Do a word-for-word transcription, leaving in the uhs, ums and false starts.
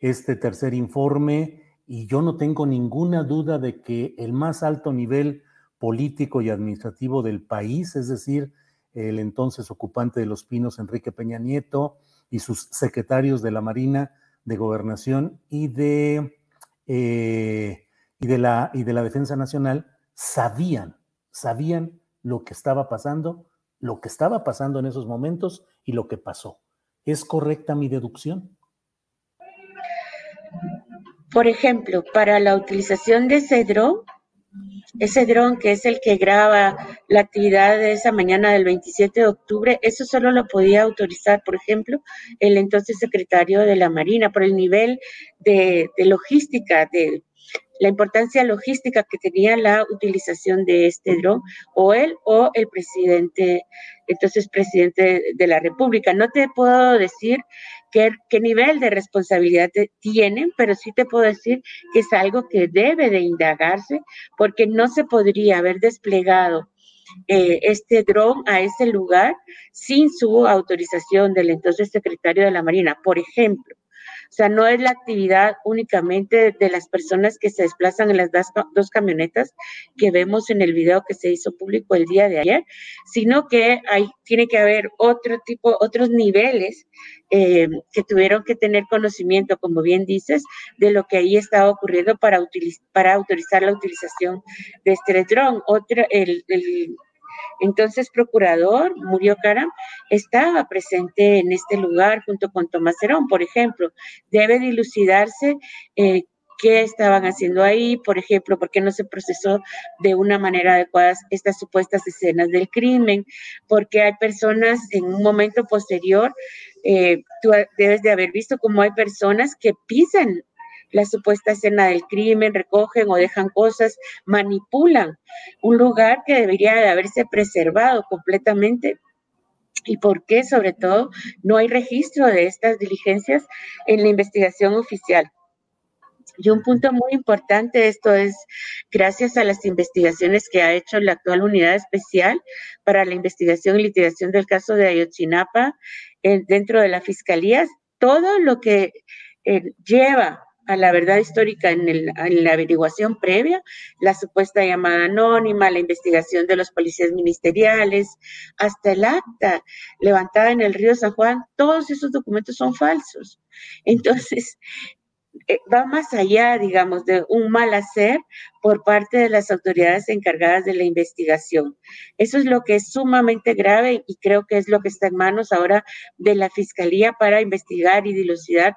este tercer informe, y yo no tengo ninguna duda de que el más alto nivel político y administrativo del país, es decir, el entonces ocupante de Los Pinos, Enrique Peña Nieto, y sus secretarios de la Marina, de Gobernación y de, eh, y de, la, y de la Defensa Nacional, sabían, sabían lo que estaba pasando, lo que estaba pasando en esos momentos y lo que pasó. ¿Es correcta mi deducción? Por ejemplo, para la utilización de ese dron, ese dron que es el que graba la actividad de esa mañana del veintisiete de octubre, eso solo lo podía autorizar, por ejemplo, el entonces secretario de la Marina, por el nivel de, de logística, de la importancia logística que tenía la utilización de este dron, o él o el presidente, entonces presidente de la República. No te puedo decir qué, qué nivel de responsabilidad te, tienen, pero sí te puedo decir que es algo que debe de indagarse, porque no se podría haber desplegado eh, este dron a ese lugar sin su autorización del entonces secretario de la Marina, por ejemplo. O sea, no es la actividad únicamente de las personas que se desplazan en las dos camionetas que vemos en el video que se hizo público el día de ayer, sino que hay, tiene que haber otro tipo, otros niveles eh, que tuvieron que tener conocimiento, como bien dices, de lo que ahí estaba ocurriendo para, utiliz- para autorizar la utilización de este dron. Otro, el, el entonces procurador Murillo Karam estaba presente en este lugar junto con Tomás Cerón, por ejemplo. Debe dilucidarse eh, qué estaban haciendo ahí, por ejemplo, por qué no se procesó de una manera adecuada estas supuestas escenas del crimen, porque hay personas en un momento posterior, eh, tú debes de haber visto cómo hay personas que pisan la supuesta escena del crimen, recogen o dejan cosas, manipulan un lugar que debería de haberse preservado completamente. ¿Y por qué, sobre todo, no hay registro de estas diligencias en la investigación oficial? Y un punto muy importante, esto es gracias a las investigaciones que ha hecho la actual Unidad Especial para la Investigación y Litigación del Caso de Ayotzinapa eh, dentro de la Fiscalía, todo lo que eh, lleva a la verdad histórica en, el, en la averiguación previa, la supuesta llamada anónima, la investigación de los policías ministeriales, hasta el acta levantada en el río San Juan, todos esos documentos son falsos. Entonces, va más allá, digamos, de un mal hacer por parte de las autoridades encargadas de la investigación. Eso es lo que es sumamente grave y creo que es lo que está en manos ahora de la Fiscalía para investigar y dilucidar